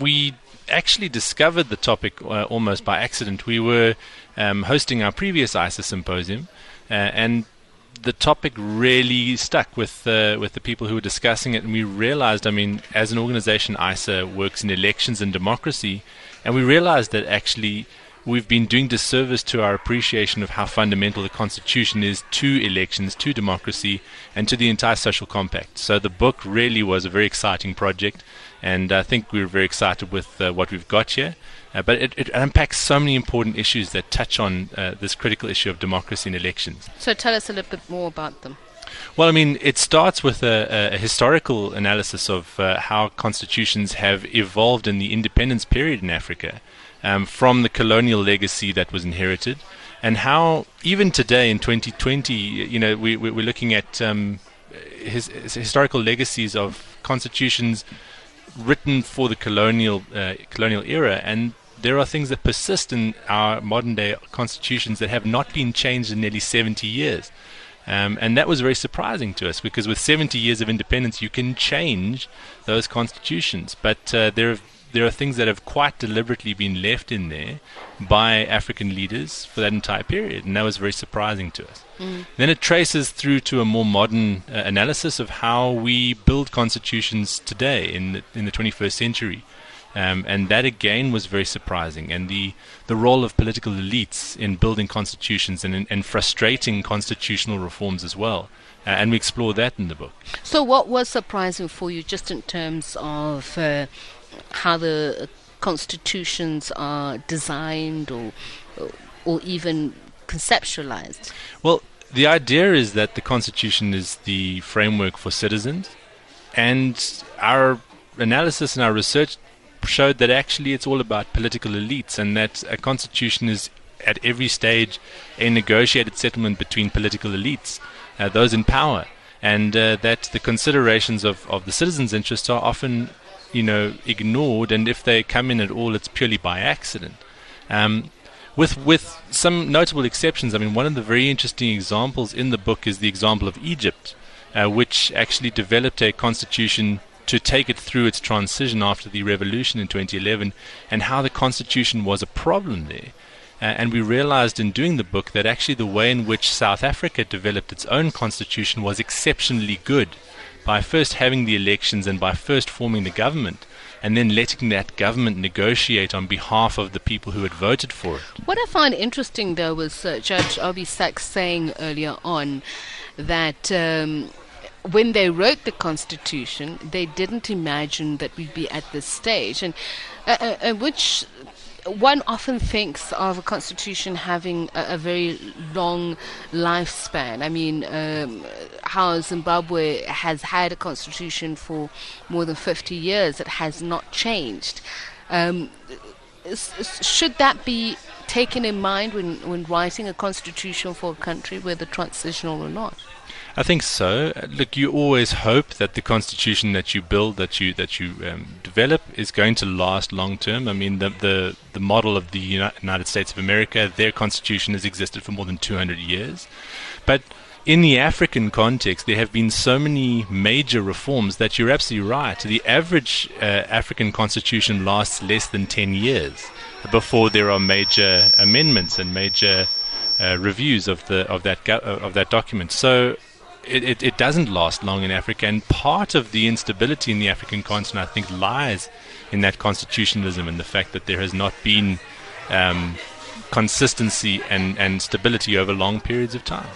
we actually discovered the topic almost by accident. We were hosting our previous ISA symposium, and the topic really stuck with the people who were discussing it, and we realized, I mean, as an organization, ISA works in elections and democracy, and we realized that actually we've been doing disservice to our appreciation of how fundamental the Constitution is to elections, to democracy, and to the entire social compact. So the book really was a very exciting project, and I think we're very excited with what we've got here. But it unpacks so many important issues that touch on this critical issue of democracy and elections. So tell us a little bit more about them. Well, I mean, it starts with a historical analysis of how constitutions have evolved in the independence period in Africa, from the colonial legacy that was inherited, and how even today in 2020, you know, we're looking at historical legacies of constitutions written for the colonial era, and there are things that persist in our modern day constitutions that have not been changed in nearly 70 years. And that was very surprising to us, because with 70 years of independence you can change those constitutions, but there are things that have quite deliberately been left in there by African leaders for that entire period, and that was very surprising to us. Mm. Then it traces through to a more modern analysis of how we build constitutions today in the 21st century, and that again was very surprising, and the role of political elites in building constitutions and frustrating constitutional reforms as well. And we explore that in the book. So what was surprising for you, just in terms of how the constitutions are designed or even conceptualized? Well, the idea is that the constitution is the framework for citizens, and our analysis and our research showed that actually it's all about political elites, and that a constitution is at every stage a negotiated settlement between political elites, those in power, and that the considerations of the citizens' interests are often, you know, ignored, and if they come in at all, it's purely by accident. With some notable exceptions. I mean, one of the very interesting examples in the book is the example of Egypt, which actually developed a constitution to take it through its transition after the revolution in 2011, and how the constitution was a problem there. And we realized in doing the book that actually the way in which South Africa developed its own constitution was exceptionally good, by first having the elections and by first forming the government, and then letting that government negotiate on behalf of the people who had voted for it. What I find interesting, though, was Judge Albie Sachs saying earlier on that when they wrote the Constitution, they didn't imagine that we'd be at this stage, and which one often thinks of a constitution having a very long lifespan. I mean, how Zimbabwe has had a constitution for more than 50 years. It has not changed. Should that be taken in mind when writing a constitution for a country, whether transitional or not? I think so. Look, you always hope that the constitution that you build, that you develop, is going to last long term. I mean, the model of the United States of America, their constitution has existed for more than 200 years. But in the African context, there have been so many major reforms that you're absolutely right. The average African constitution lasts less than 10 years before there are major amendments and major reviews of that document. So It doesn't last long in Africa, and part of the instability in the African continent, I think, lies in that constitutionalism and the fact that there has not been consistency and stability over long periods of time.